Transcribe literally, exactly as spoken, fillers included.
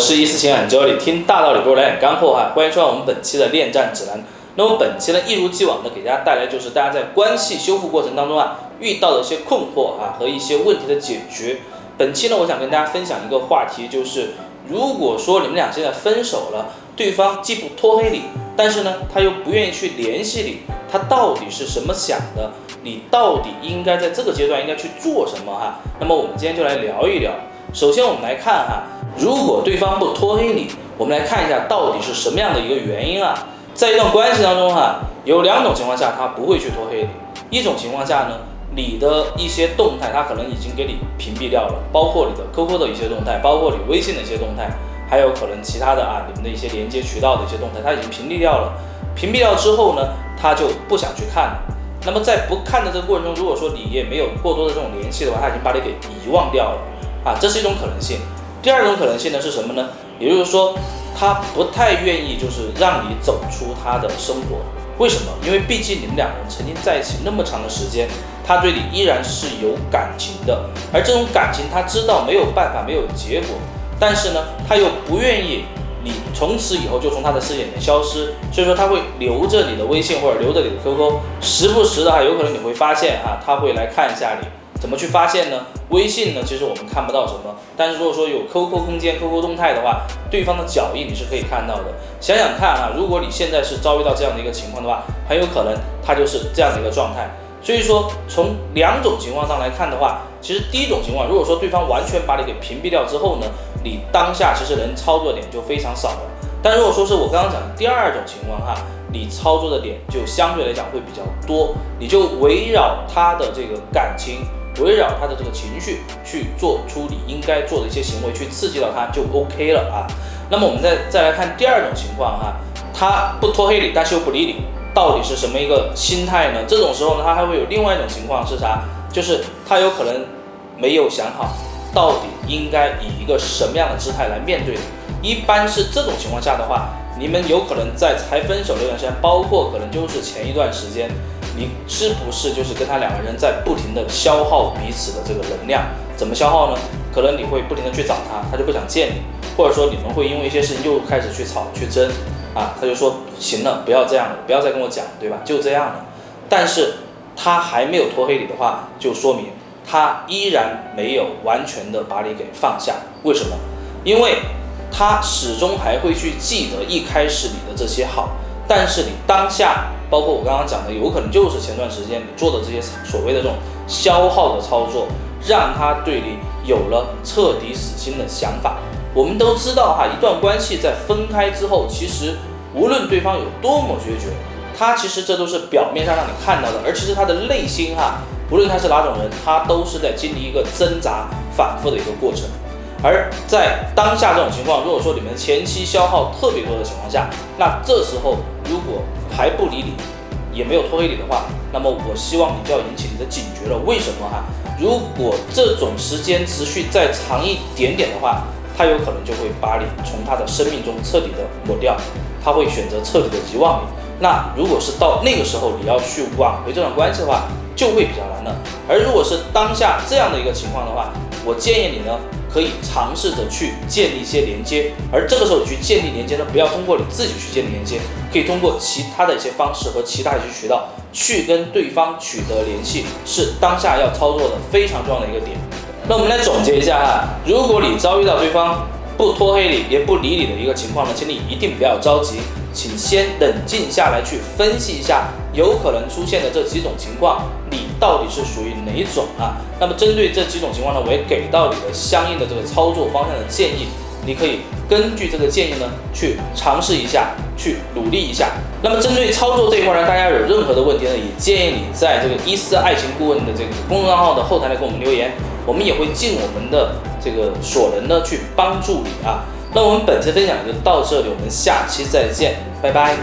是一四情感教练，听大道理，给我来点干货哈！欢迎收看我们本期的恋战指南。那么本期呢，一如既往的给大家带来就是大家在关系修复过程当中啊，遇到的一些困惑啊和一些问题的解决。本期呢，我想跟大家分享一个话题，就是如果说你们俩现在分手了，对方既不拖黑你，但是呢他又不愿意去联系你，他到底是什么想的？你到底应该在这个阶段应该去做什么哈？那么我们今天就来聊一聊。首先我们来看哈，如果对方不拖黑你，我们来看一下到底是什么样的一个原因啊？在一段关系当中哈，有两种情况下他不会去拖黑你，一种情况下呢，你的一些动态他可能已经给你屏蔽掉了，包括你的 Q Q 的一些动态，包括你微信的一些动态，还有可能其他的啊，你们的一些连接渠道的一些动态，他已经屏蔽掉了。屏蔽掉之后呢，他就不想去看了。那么在不看的这个过程中，如果说你也没有过多的这种联系的话，他已经把你给遗忘掉了啊，这是一种可能性。第二种可能性呢是什么呢？也就是说，他不太愿意就是让你走出他的生活。为什么？因为毕竟你们两个人曾经在一起那么长的时间，他对你依然是有感情的，而这种感情他知道没有办法，没有结果，但是呢，他又不愿意你从此以后就从他的视野里面消失，所以说他会留着你的微信或者留着你的 Q Q， 时不时的啊，有可能你会发现啊，他会来看一下你。怎么去发现呢？微信呢，其实我们看不到什么，但是如果说有 Q Q 空间、Q Q 动态的话，对方的脚印你是可以看到的。想想看啊，如果你现在是遭遇到这样的一个情况的话，很有可能他就是这样的一个状态。所以说，从两种情况上来看的话，其实第一种情况，如果说对方完全把你给屏蔽掉之后呢，你当下其实能操作点就非常少了。但如果说是我刚刚讲的第二种情况哈，你操作的点就相对来讲会比较多，你就围绕他的这个感情，围绕他的这个情绪去做出你应该做的一些行为，去刺激到他就 OK 了啊。那么我们再再来看第二种情况哈、啊，他不拖黑你，但是又不理你，到底是什么一个心态呢？这种时候呢，他还会有另外一种情况是啥？就是他有可能没有想好到底应该以一个什么样的姿态来面对你。一般是这种情况下的话，你们有可能在才分手那段时间，包括可能就是前一段时间。你是不是就是跟他两个人在不停的消耗彼此的这个能量？怎么消耗呢？可能你会不停的去找他，他就不想见你，或者说你们会因为一些事情又开始去吵去争啊，他就说行了，不要这样了，不要再跟我讲，对吧？就这样了。但是他还没有拖黑你的话，就说明他依然没有完全的把你给放下。为什么？因为他始终还会去记得一开始你的这些好，但是你当下。包括我刚刚讲的，有可能就是前段时间你做的这些所谓的这种消耗的操作，让他对你有了彻底死心的想法。我们都知道哈，一段关系在分开之后，其实无论对方有多么决绝，他其实这都是表面上让你看到的，而其实他的内心哈，无论他是哪种人，他都是在经历一个挣扎、反复的一个过程。而在当下这种情况，如果说你们前期消耗特别多的情况下，那这时候如果还不理你，也没有拖黑你的话，那么我希望你就要引起你的警觉了。为什么哈、啊？如果这种时间持续再长一点点的话，他有可能就会把你从他的生命中彻底的抹掉，他会选择彻底的遗忘你。那如果是到那个时候你要去挽回这段关系的话，就会比较难了。而如果是当下这样的一个情况的话，我建议你呢，可以尝试着去建立一些连接，而这个时候你去建立连接呢，不要通过你自己去建立连接，可以通过其他的一些方式和其他一些渠道去跟对方取得联系，是当下要操作的非常重要的一个点。那我们来总结一下哈，如果你遭遇到对方不拖黑你也不理你的一个情况呢，请你一定不要着急，请先冷静下来去分析一下有可能出现的这几种情况，你到底是属于哪种啊？那么针对这几种情况呢，我也给到你的相应的这个操作方向的建议，你可以根据这个建议呢去尝试一下，去努力一下。那么针对操作这一块呢，大家有任何的问题呢，也建议你在这个一四爱情顾问的这个公众账号的后台来给我们留言，我们也会尽我们的这个所能呢去帮助你啊。那我们本期分享就到这里，我们下期再见，拜拜。